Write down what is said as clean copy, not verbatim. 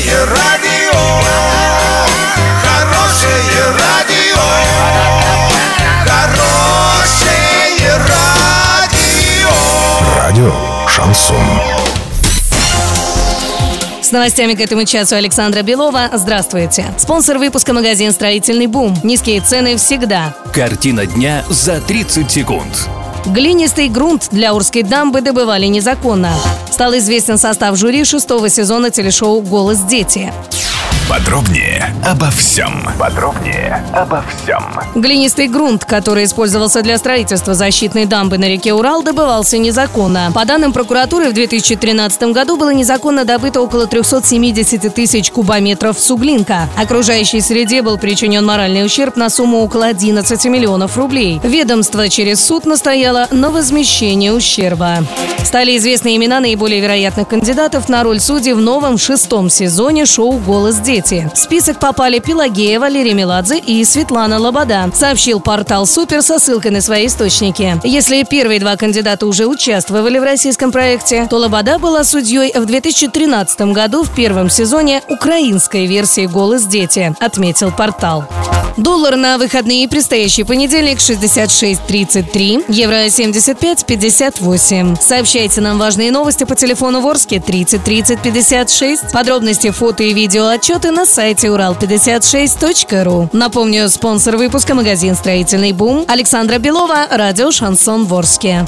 Хорошее радио, хорошее радио. Радио Шансон. С новостями к этому часу Александра Белова. Здравствуйте. Спонсор выпуска — магазин «Строительный бум». Низкие цены всегда. Картина дня за 30 секунд. Глинистый грунт для Урской дамбы добывали незаконно. Стал известен состав жюри 6-го сезона телешоу «Голос дети». Подробнее обо всем. Глинистый грунт, который использовался для строительства защитной дамбы на реке Урал, добывался незаконно. По данным прокуратуры, в 2013 году было незаконно добыто около 370 тысяч кубометров суглинка. Окружающей среде был причинен моральный ущерб на сумму около 11 миллионов рублей. Ведомство через суд настояло на возмещении ущерба. Стали известны имена наиболее вероятных кандидатов на роль судей в новом 6-м сезоне шоу «Голос дети». В список попали Пелагея, Валерий Меладзе и Светлана Лобода, сообщил портал «Супер» со ссылкой на свои источники. Если первые два кандидата уже участвовали в российском проекте, то Лобода была судьей в 2013 году в 1-м сезоне украинской версии «Голос дети», отметил портал. Доллар на выходные и предстоящий понедельник — 66.33, евро — 75.58. Сообщайте нам важные новости по телефону в Орске 30 30 56. Подробности, фото и видеоотчеты на сайте урал56.ру. Напомню, спонсор выпуска — магазин «Строительный бум». Александра Белова, радио «Шансон» в Орске.